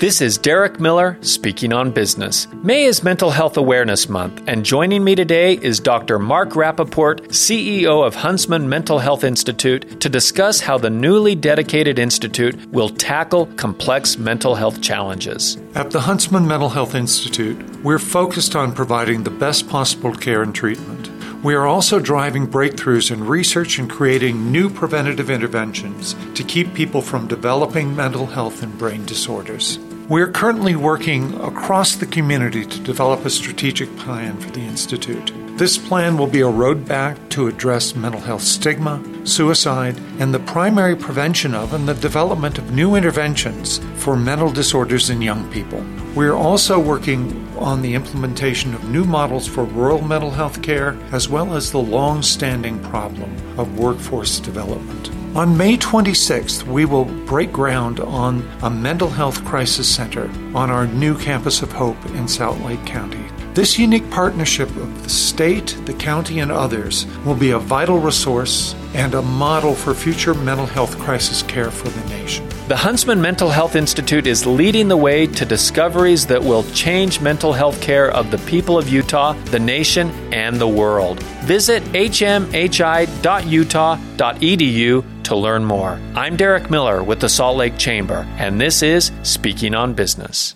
This is Derek Miller, Speaking on Business. May is Mental Health Awareness Month, and joining me today is Dr. Mark Rapaport, CEO of Huntsman Mental Health Institute, to discuss how the newly dedicated institute will tackle complex mental health challenges. At the Huntsman Mental Health Institute, we're focused on providing the best possible care and treatment. We are also driving breakthroughs in research and creating new preventative interventions to keep people from developing mental health and brain disorders. We are currently working across the community to develop a strategic plan for the Institute. This plan will be a road back to address mental health stigma, suicide, and the primary prevention of and the development of new interventions for mental disorders in young people. We are also working on the implementation of new models for rural mental health care, as well as the long-standing problem of workforce development. On May 26th, we will break ground on a mental health crisis center on our new Campus of Hope in Salt Lake County. This unique partnership of the state, the county, and others will be a vital resource and a model for future mental health crisis care for the nation. The Huntsman Mental Health Institute is leading the way to discoveries that will change mental health care of the people of Utah, the nation, and the world. Visit hmhi.utah.edu to learn more. I'm Derek Miller with the Salt Lake Chamber, and this is Speaking on Business.